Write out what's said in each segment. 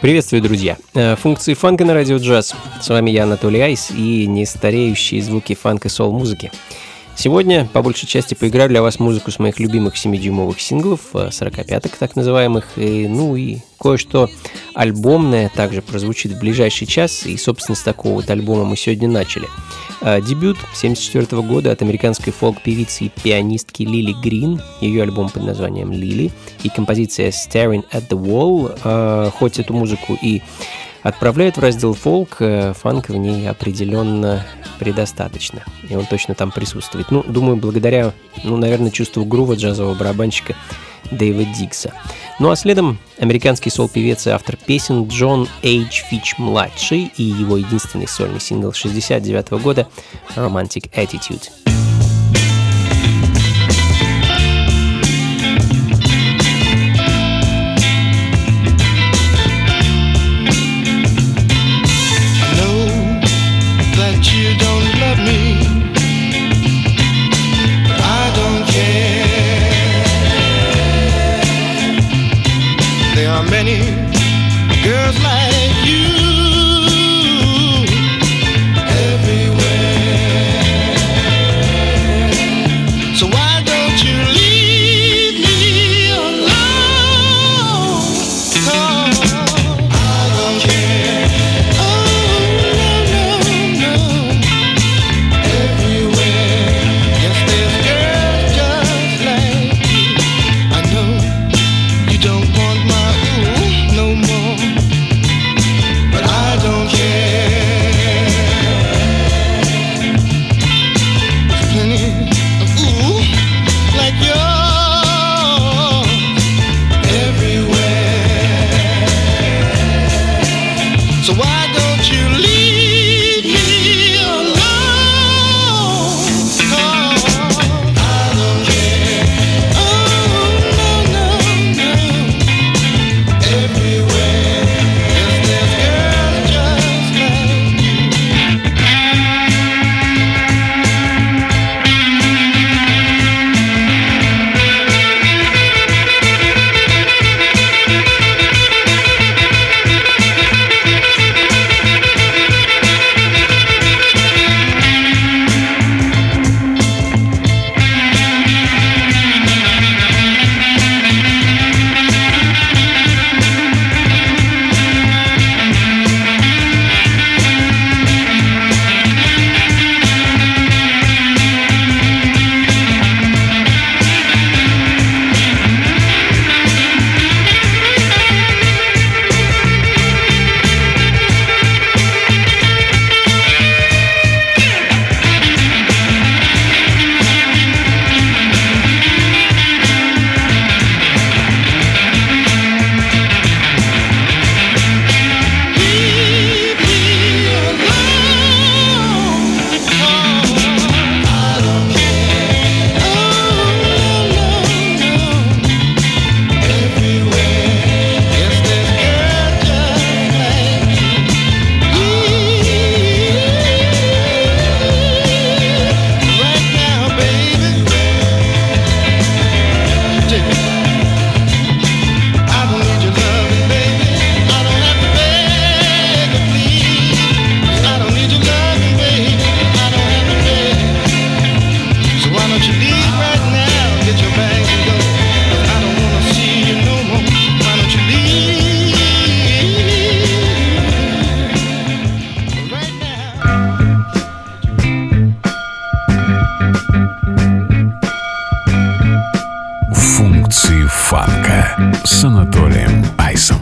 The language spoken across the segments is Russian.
Приветствую, друзья! Функции фанка на Радио Джаз. С вами я, Анатолий Айс, и нестареющие звуки фанк и сол-музыки. Сегодня, по большей части, поиграю для вас музыку с моих любимых 7-дюймовых синглов, 45-ок так называемых, и кое-что альбомное также прозвучит в ближайший час, и, собственно, с такого вот альбома мы сегодня начали. Дебют 1974 года от американской фолк-певицы и пианистки Лили Грин, ее альбом под названием «Лили», и композиция «Staring at the Wall», хоть эту музыку и отправляет в раздел фолк, фанк в ней определенно предостаточно, и он точно там присутствует. Думаю, благодаря, наверное, чувству грува джазового барабанщика Дэвида Дикса. А следом американский сол-певец и автор песен John H. Fitch младший и его единственный сольный сингл 1969 года «Romantic Attitude». Everywhere Функции фанка с Анатолием Айсом.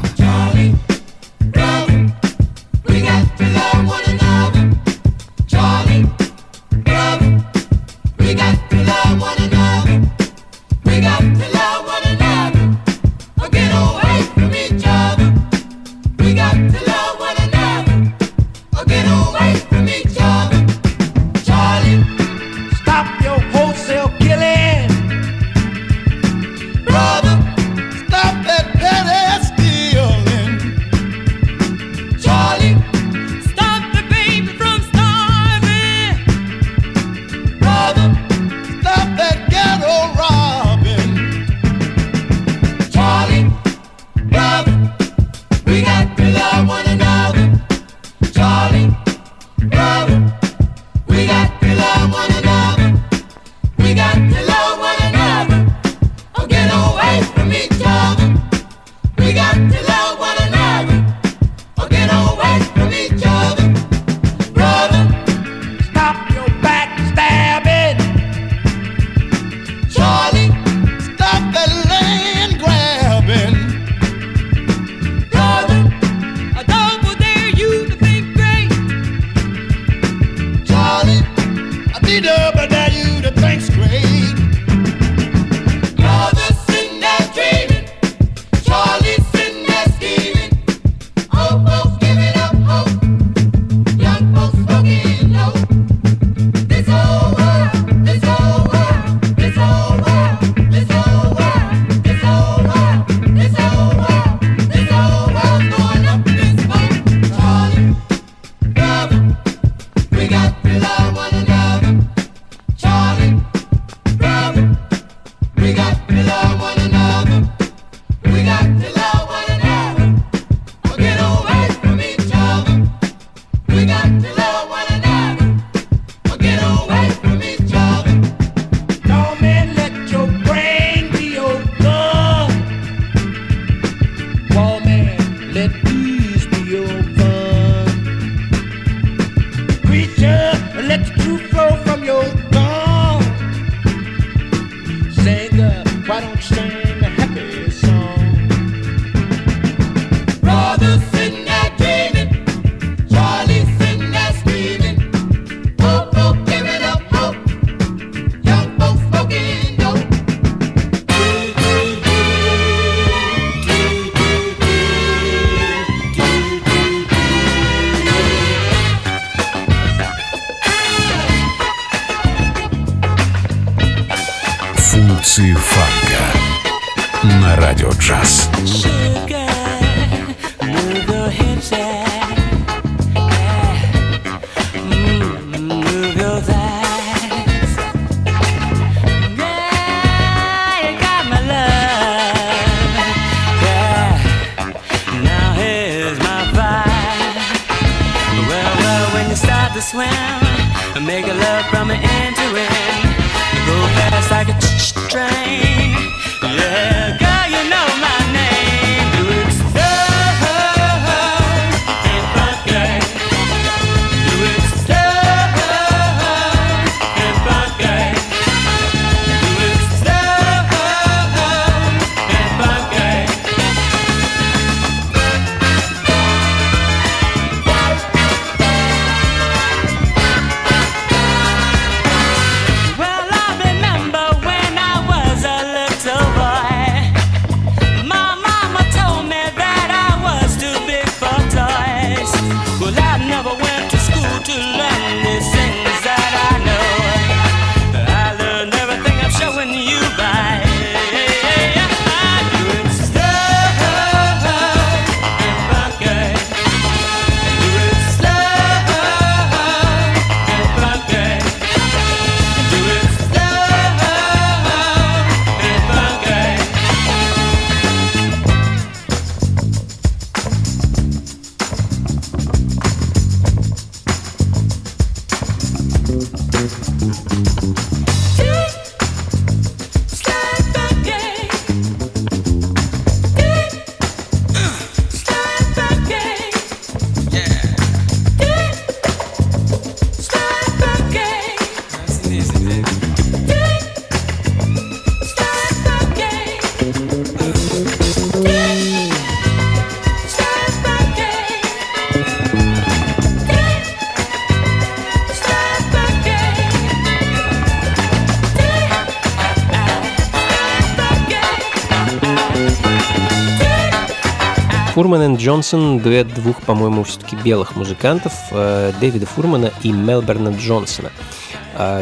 Фурман и Джонсон — дуэт двух, по-моему, все-таки белых музыкантов, Дэвида Фурмана и Мелберна Джонсона.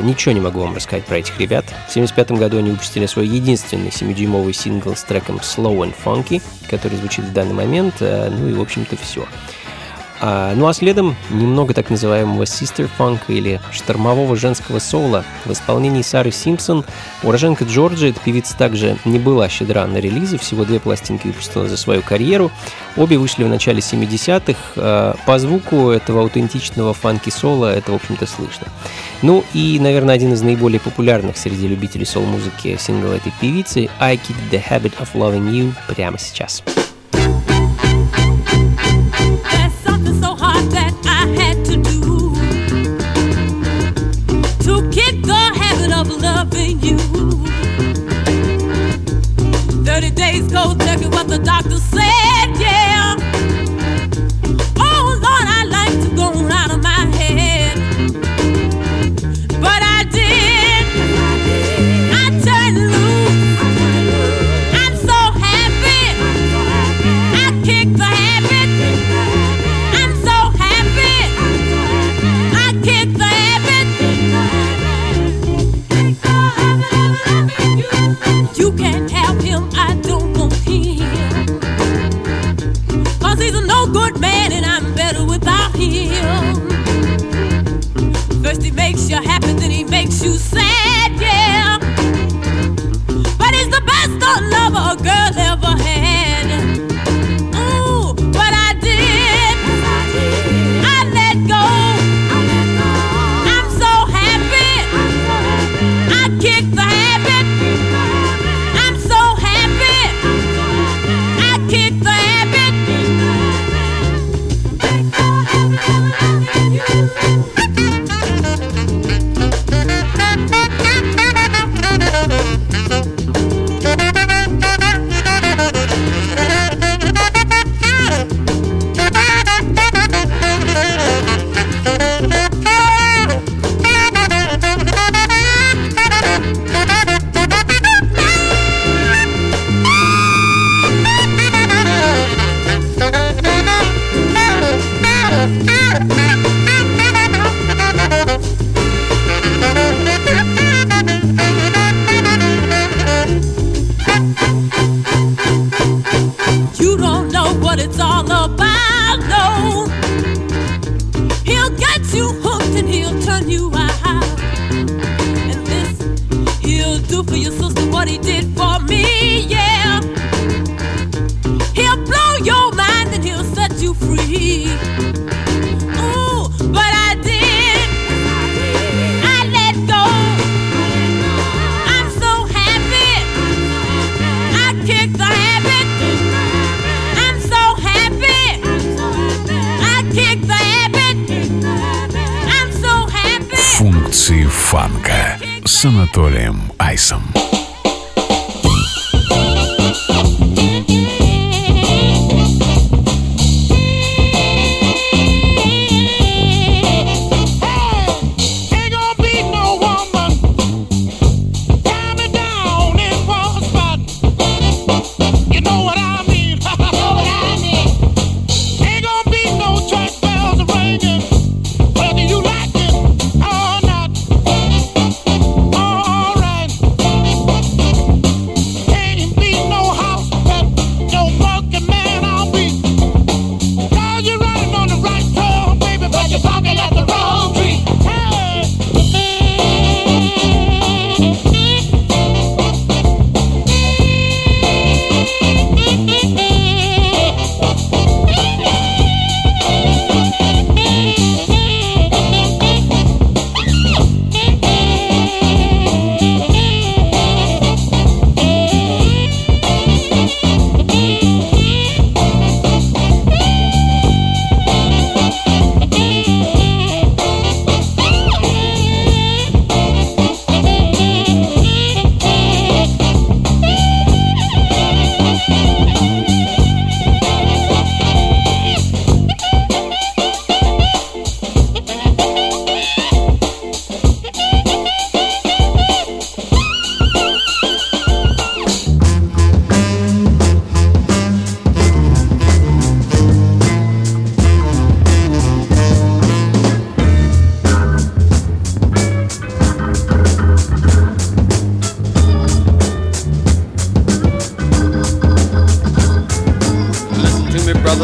Ничего не могу вам рассказать про этих ребят. В 1975 году они выпустили свой единственный 7-дюймовый сингл с треком Slow and Funky, который звучит в данный момент, ну и, в общем-то, все. Ну а следом немного так называемого Sister Funk или штормового женского соло в исполнении Сары Симпсон. Уроженка Джорджии, эта певица также не была щедра на релизы, всего 2 пластинки выпустила за свою карьеру. Обе вышли в начале 70-х. По звуку этого аутентичного фанки-соло это, в общем-то, слышно. Ну и, наверное, один из наиболее популярных среди любителей сол-музыки сингл этой певицы I Keep the Habit of Loving You прямо сейчас. You. 30 days cold turkey, what the doctor said, yeah. Oh Lord, I like to go out of my head, but I did. I turned loose. I'm so happy. I kicked the habit. I'm so happy. I kicked the habit. You can't have him, I don't want him, 'cause he's a no good man and I'm better without him. First he makes you happy, then he makes you sad, yeah. But he's the best lover a girl ever had. Ooh, but I did, I let go. I'm so happy, I kicked the habit. Фанка с Анатолием Айсом.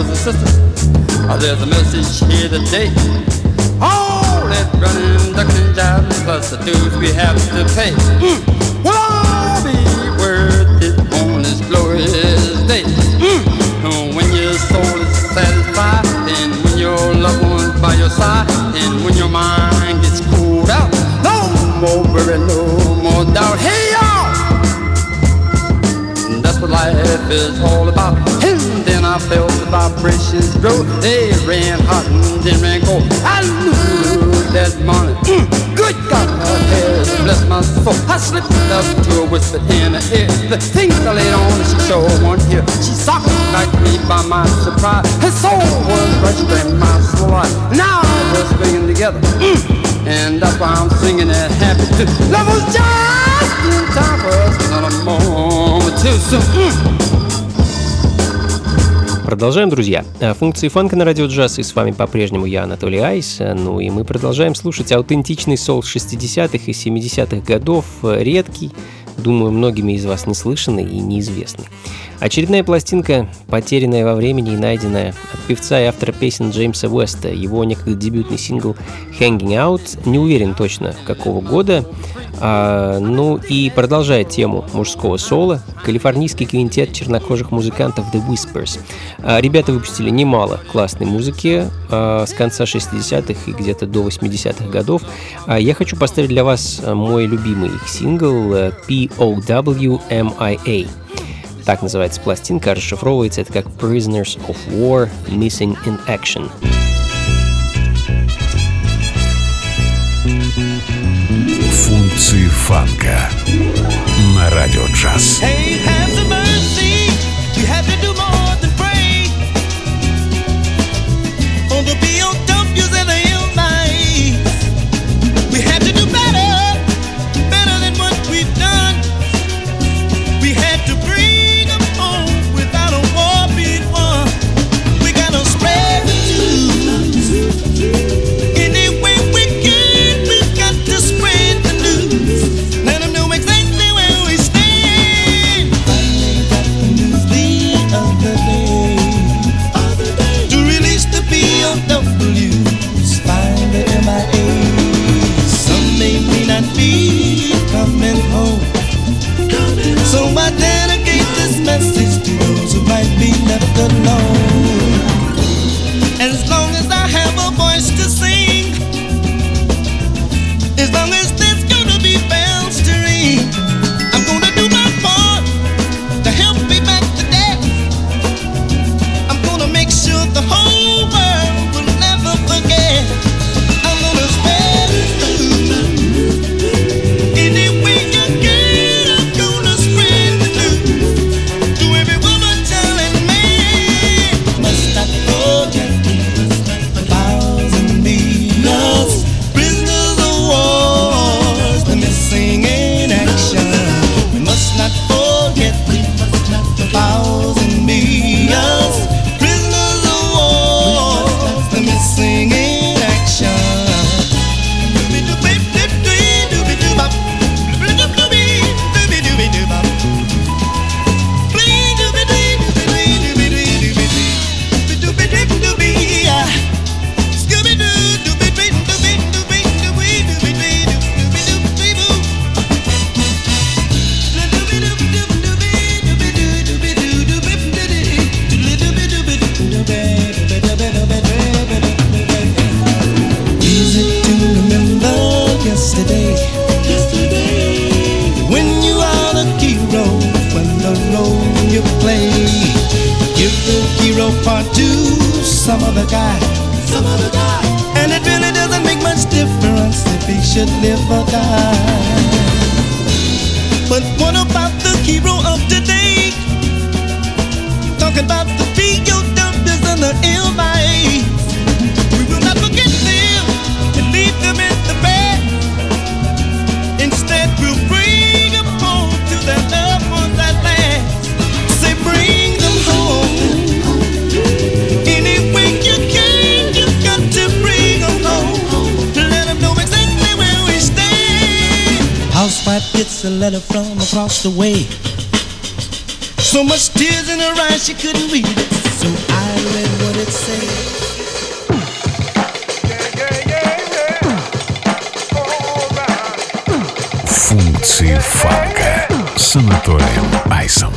brothers and sisters, there's a message here today. All that running, ducking, diving, plus the dues we have to pay. Will all be worth it on this glorious day? When your soul is satisfied, and when your loved one's by your side, and when your mind gets cooled out, no more worry, no more doubt. Hey y'all! That's what life is all about. Then I felt the vibrations grow. They ran hot and then ran cold. I knew that morning. Good God, has blessed my soul. I slipped up to a whisper in her ear. The things I laid on, she sure won't hear. She socked like me by my surprise. Her soul was crushed in my soul. Now we're swinging together. And that's why I'm singing that happy tune. Love was just in time for us. Not a moment too soon. Продолжаем, друзья. Функции фанка на Радио Джаз, и с вами по-прежнему я, Анатолий Айс. Ну и мы продолжаем слушать аутентичный сол 60-х и 70-х годов, редкий, думаю, многими из вас не слышанный и неизвестный. Очередная пластинка, потерянная во времени и найденная от певца и автора песен Джеймса Уэста. Его некогда дебютный сингл «Hanging Out», не уверен точно какого года. Ну и продолжая тему мужского соло, калифорнийский квинтет чернокожих музыкантов The Whispers. Ребята выпустили немало классной музыки с конца 60-х и где-то до 80-х годов. Я хочу поставить для вас мой любимый их сингл POWMIA. Так называется пластинка, расшифровывается это как Prisoners of War Missing in Action. Функции фанка на Радио Джаз. A letter from across the way. So much tears in her eyes she couldn't read it. so I read what it said. Функции фанка с Анатолием Айсом.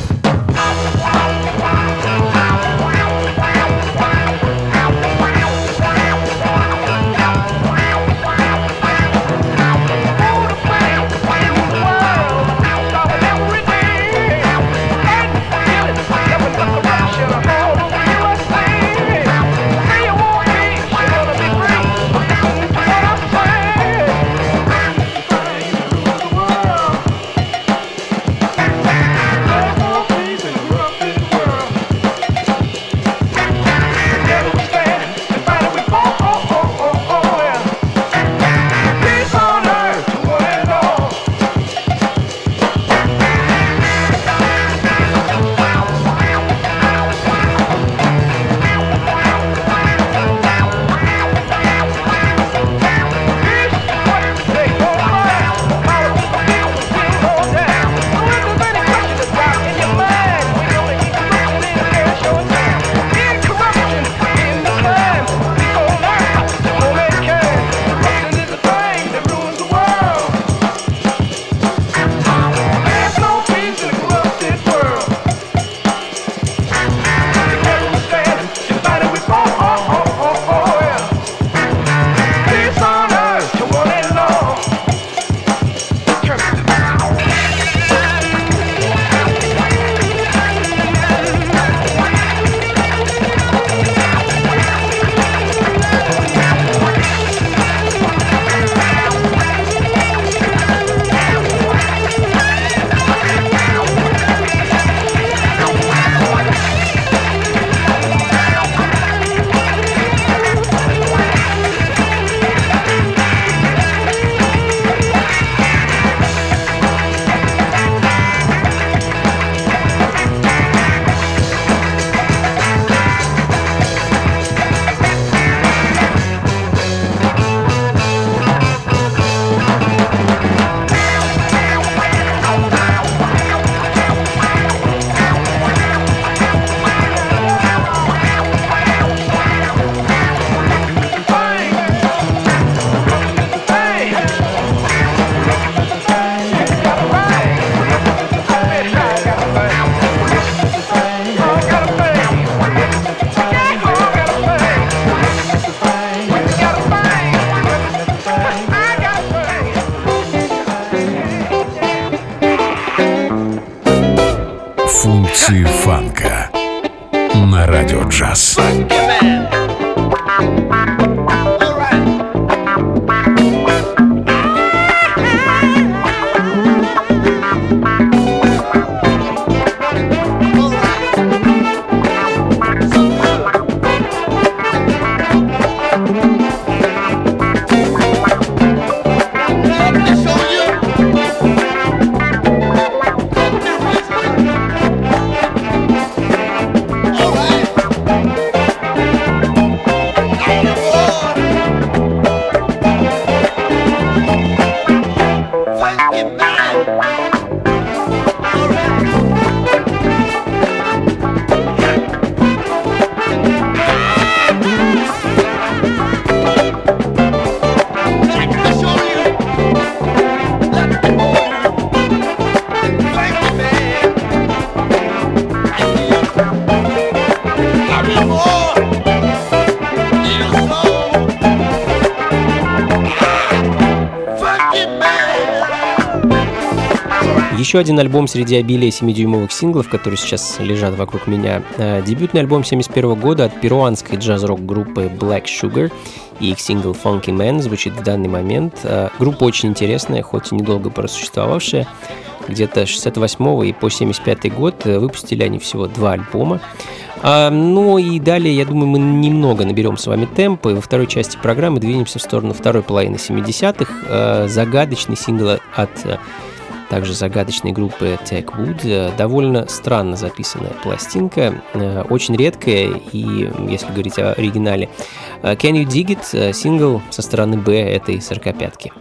Еще один альбом среди обилия 7-дюймовых синглов, которые сейчас лежат вокруг меня. Дебютный альбом 1971 года от перуанской джаз-рок группы Black Sugar, и их сингл Funky Man звучит в данный момент. Группа очень интересная, хоть и недолго просуществовавшая. Где-то с 68 и по 75 год выпустили они всего 2 альбома. Ну и далее, я думаю, мы немного наберем с вами темпы. Во второй части программы двинемся в сторону второй половины 70-х. Загадочный сингл от... также загадочной группы Techwood. Довольно странно записанная пластинка, очень редкая, и, если говорить о оригинале, Can You Dig It, сингл со стороны Б этой 45-ки.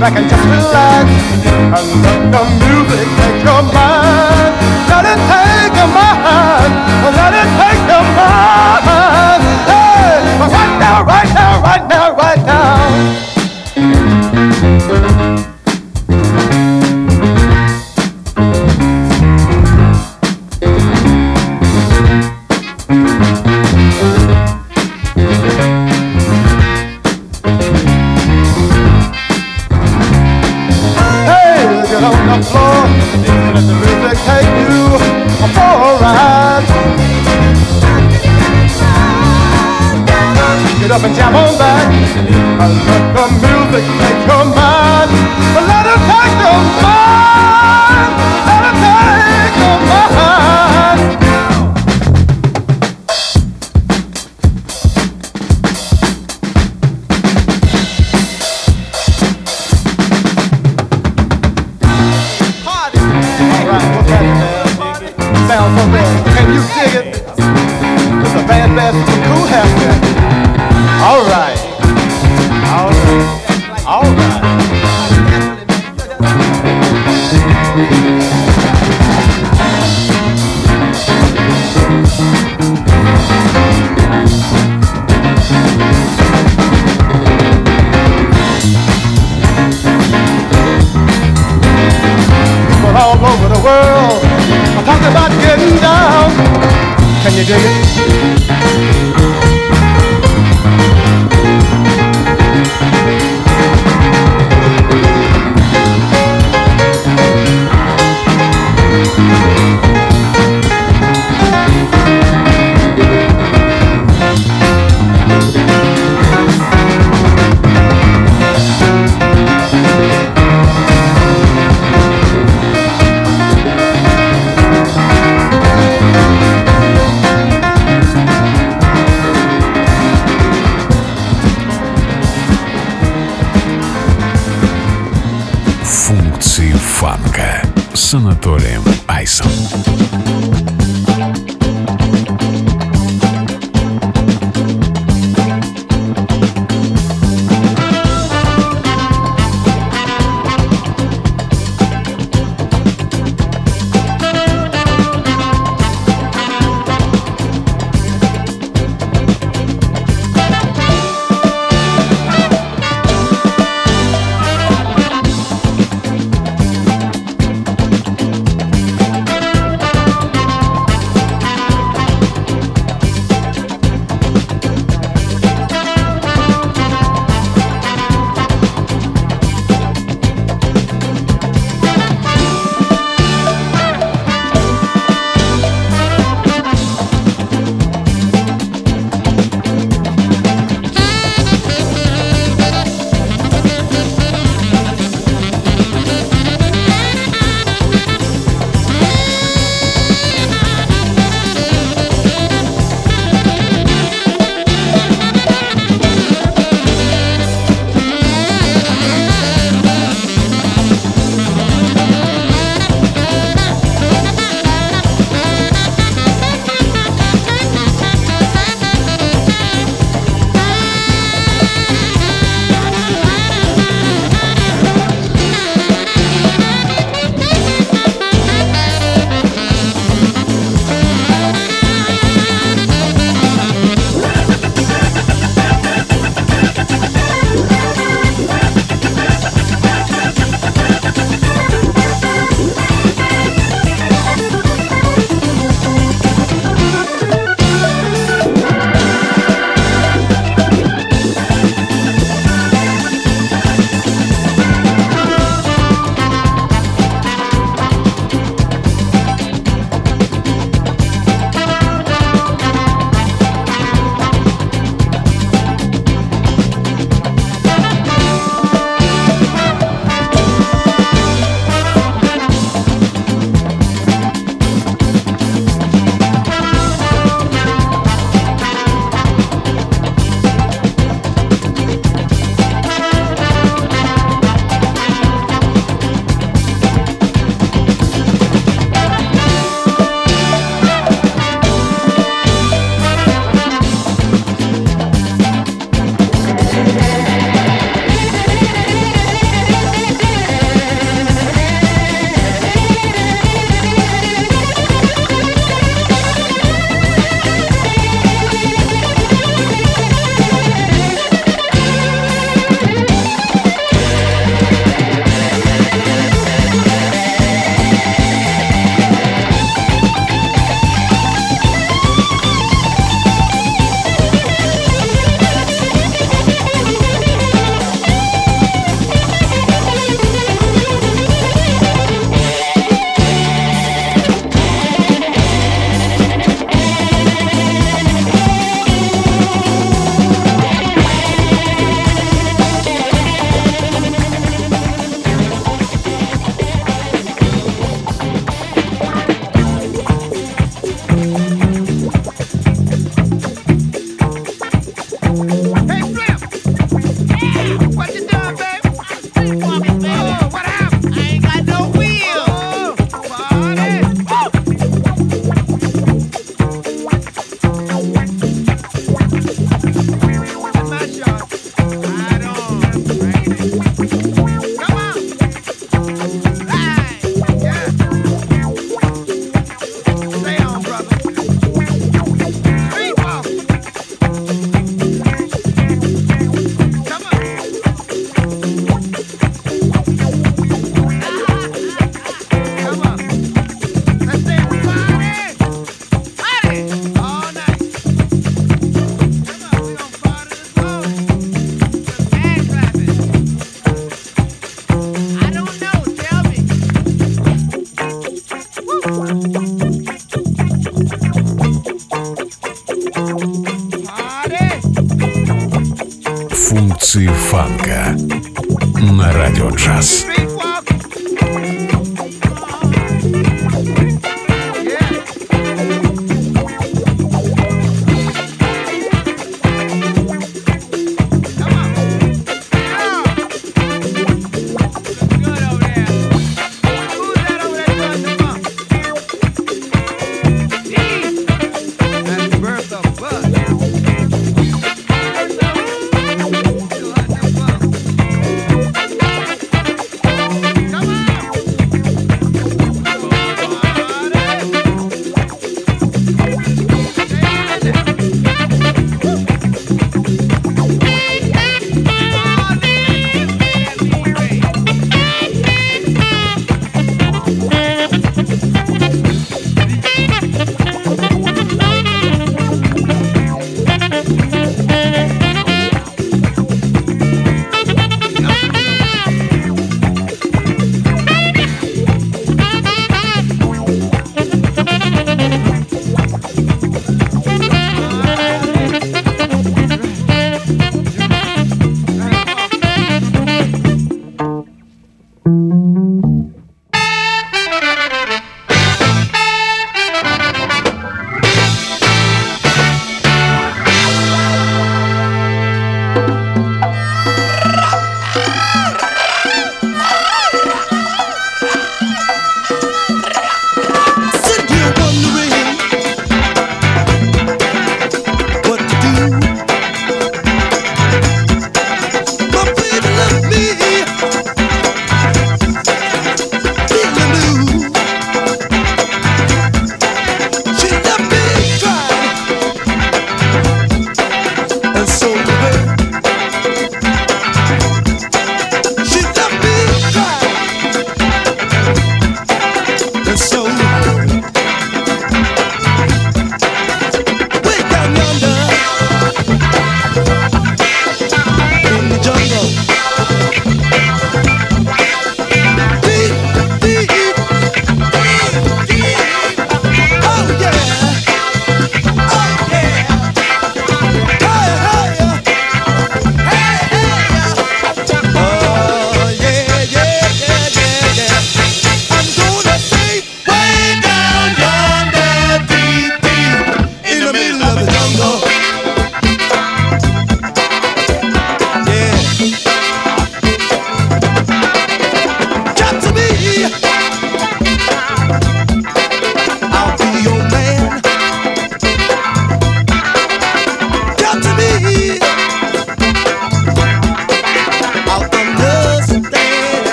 back and just relax and let the music take your mind. Let it take your mind. Let it take your mind. Hey, right now, right now, right now, right now. С Анатолием Айсом. фанка на Радио Джаз.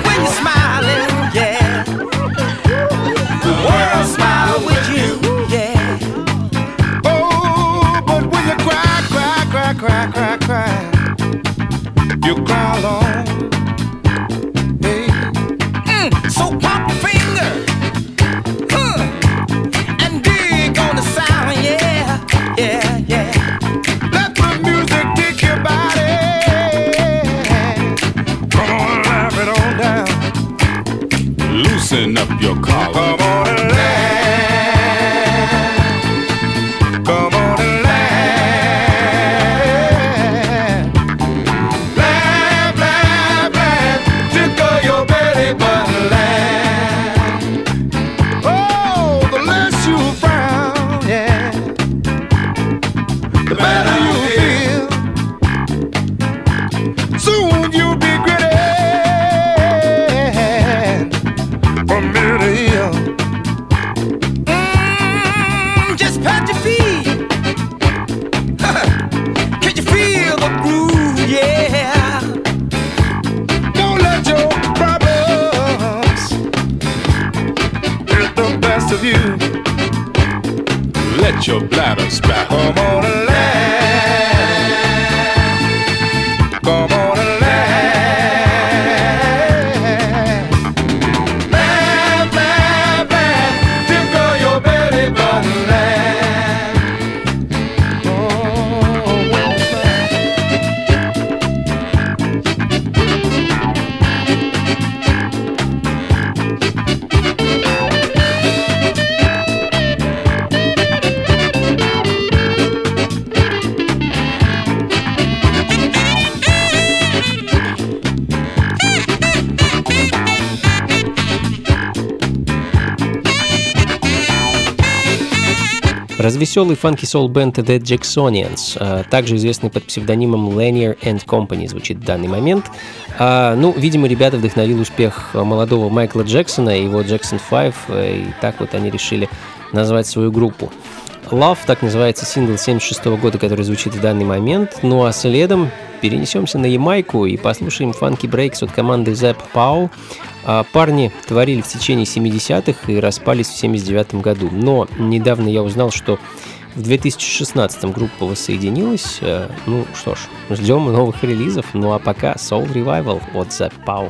When you're smiling, yeah. you cry along. Hey. So pop your finger and dig on the sound, yeah, yeah, yeah. Let the music kick your body. Come on, laugh it on down. Loosen up your collar. Come on and laugh. Your bladder spat. Come on and laugh. Come on and laugh. Laugh, laugh, laugh. Tickle your belly button, laugh. Oh, развеселый фанки-сол-бенд The Jacksonians, также известный под псевдонимом Lanier and Company, звучит в данный момент. Ну, видимо, ребята вдохновил успех молодого Майкла Джексона и его Jackson 5, и так вот они решили назвать свою группу. Love, так называется сингл 76 года, который звучит в данный момент. Ну а следом перенесемся на Ямайку и послушаем Funky Breaks от команды Zap Pow. Парни творили в течение 70-х и распались в 79 году. Но недавно я узнал, что в 2016 группа воссоединилась. Ну что ж, ждем новых релизов. Ну а пока Soul Revival от Zap Pow.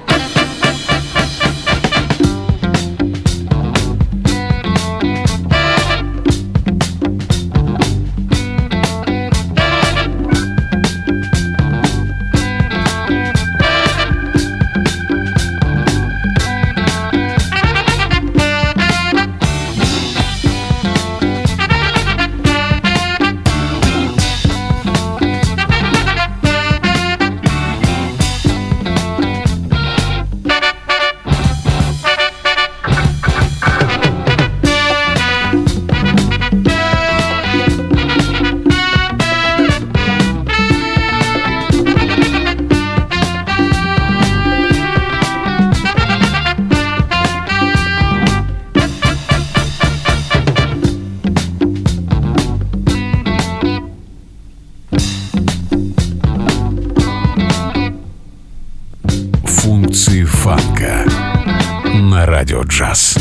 Радио Джаз.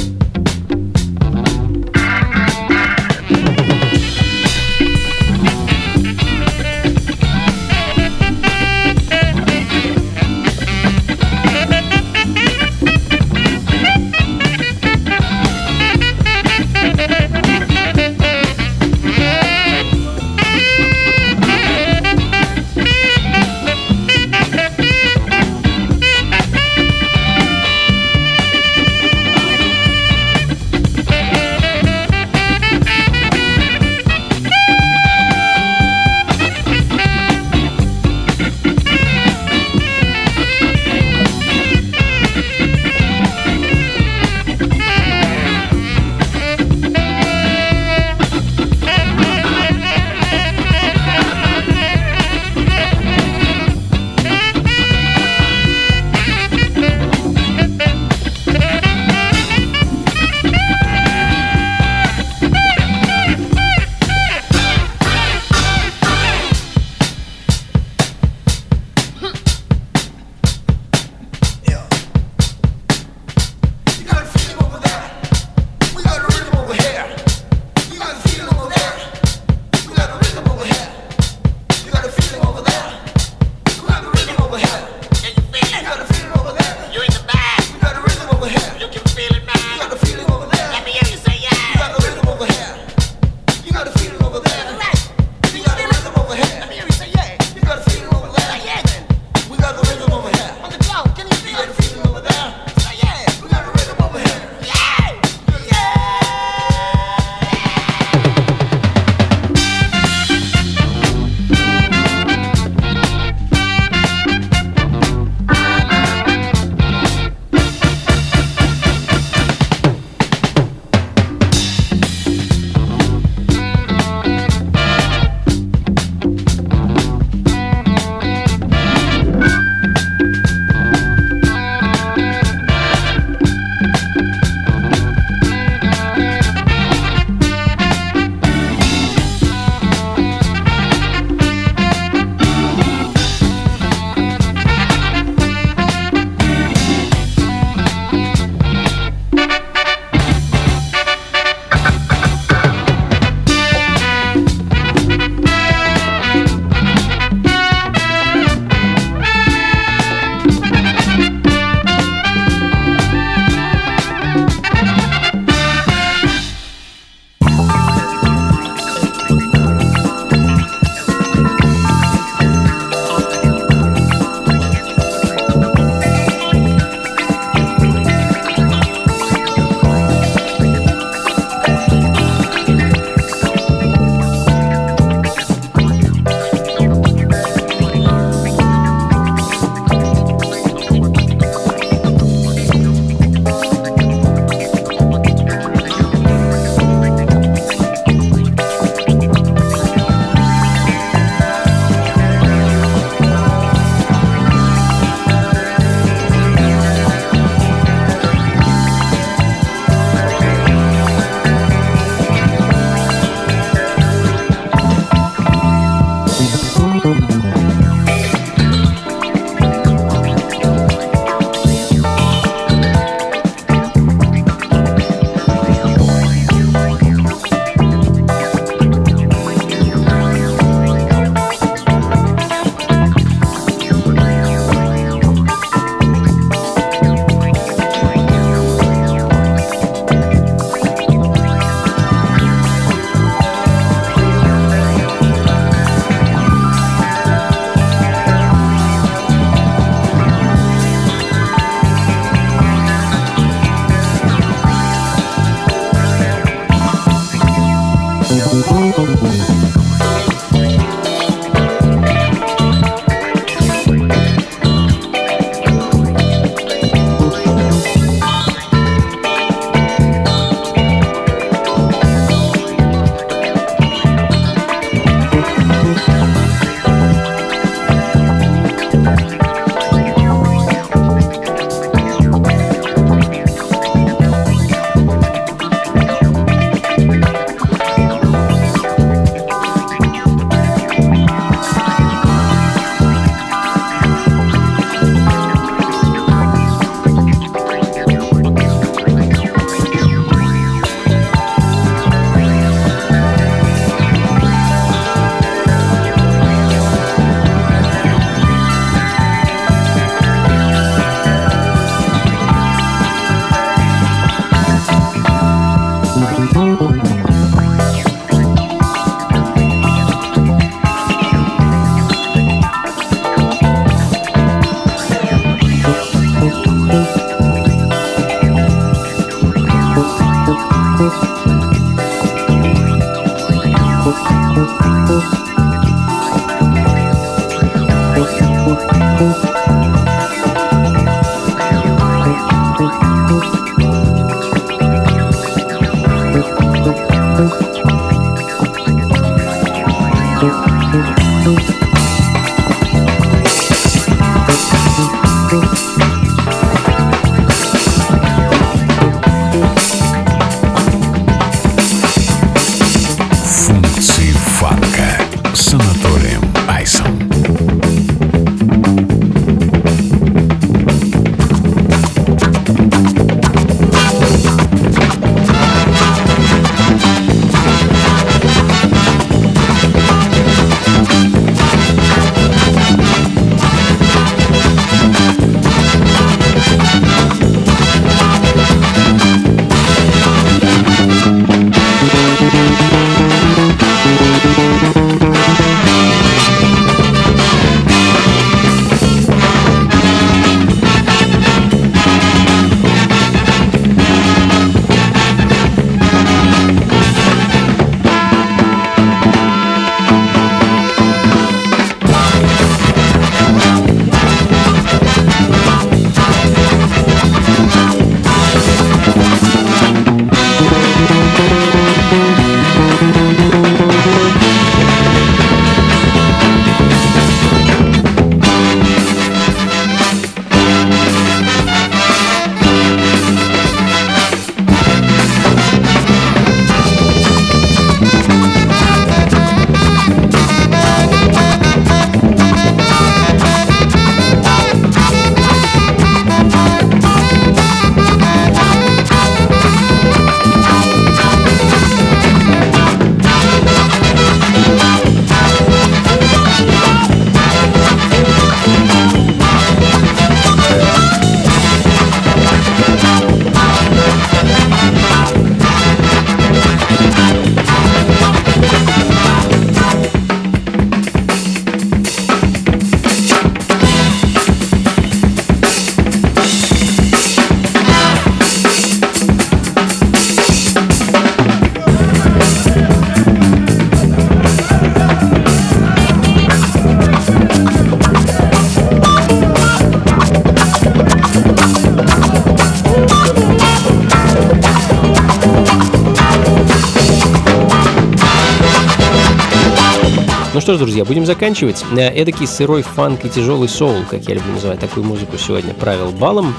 Ну что ж, друзья, будем заканчивать. Эдакий сырой фанк и тяжелый соул, как я люблю называть такую музыку, сегодня правил балом.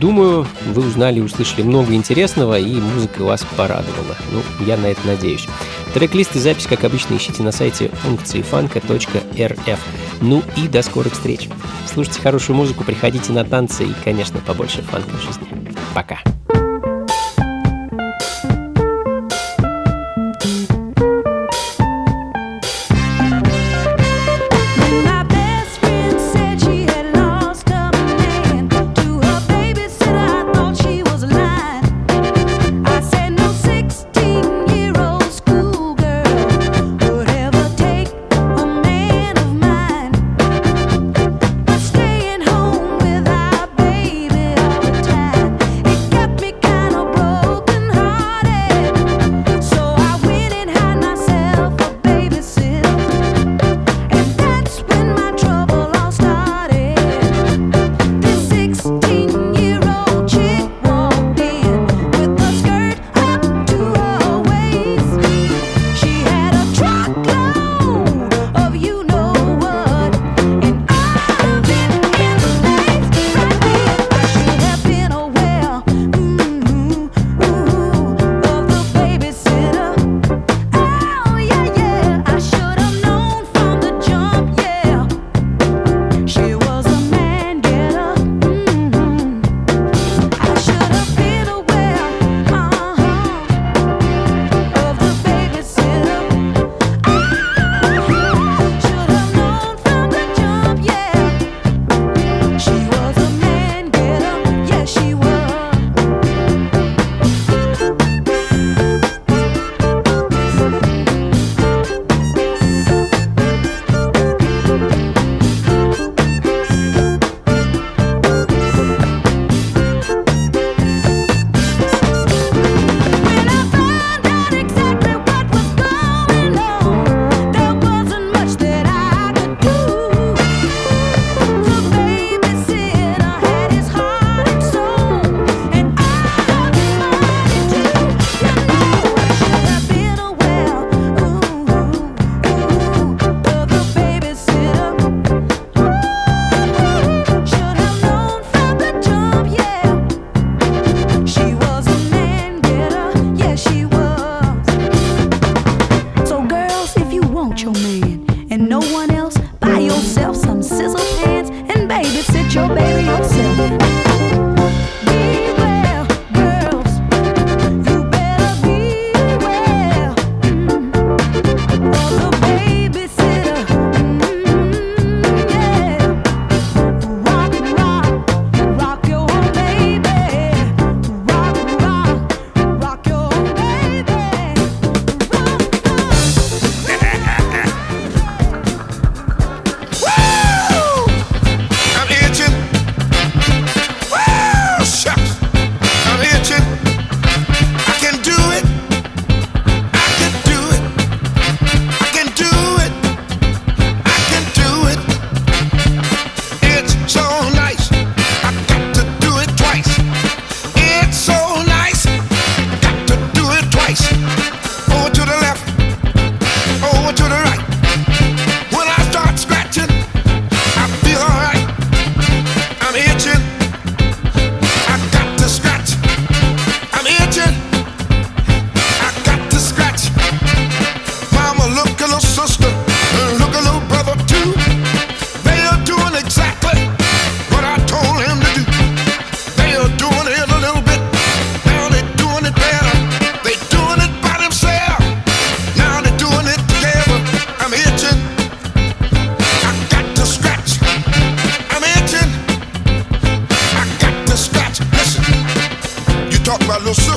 Думаю, вы узнали и услышали много интересного, и музыка вас порадовала. Ну, я на это надеюсь. Трек-лист и запись, как обычно, ищите на сайте функциифанка.рф. Ну и до скорых встреч. Слушайте хорошую музыку, приходите на танцы и, конечно, побольше фанка в жизни. Пока.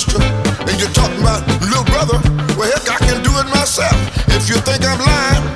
sister, and you're talking about little brother. Well, heck, I can do it myself. If you think I'm lying,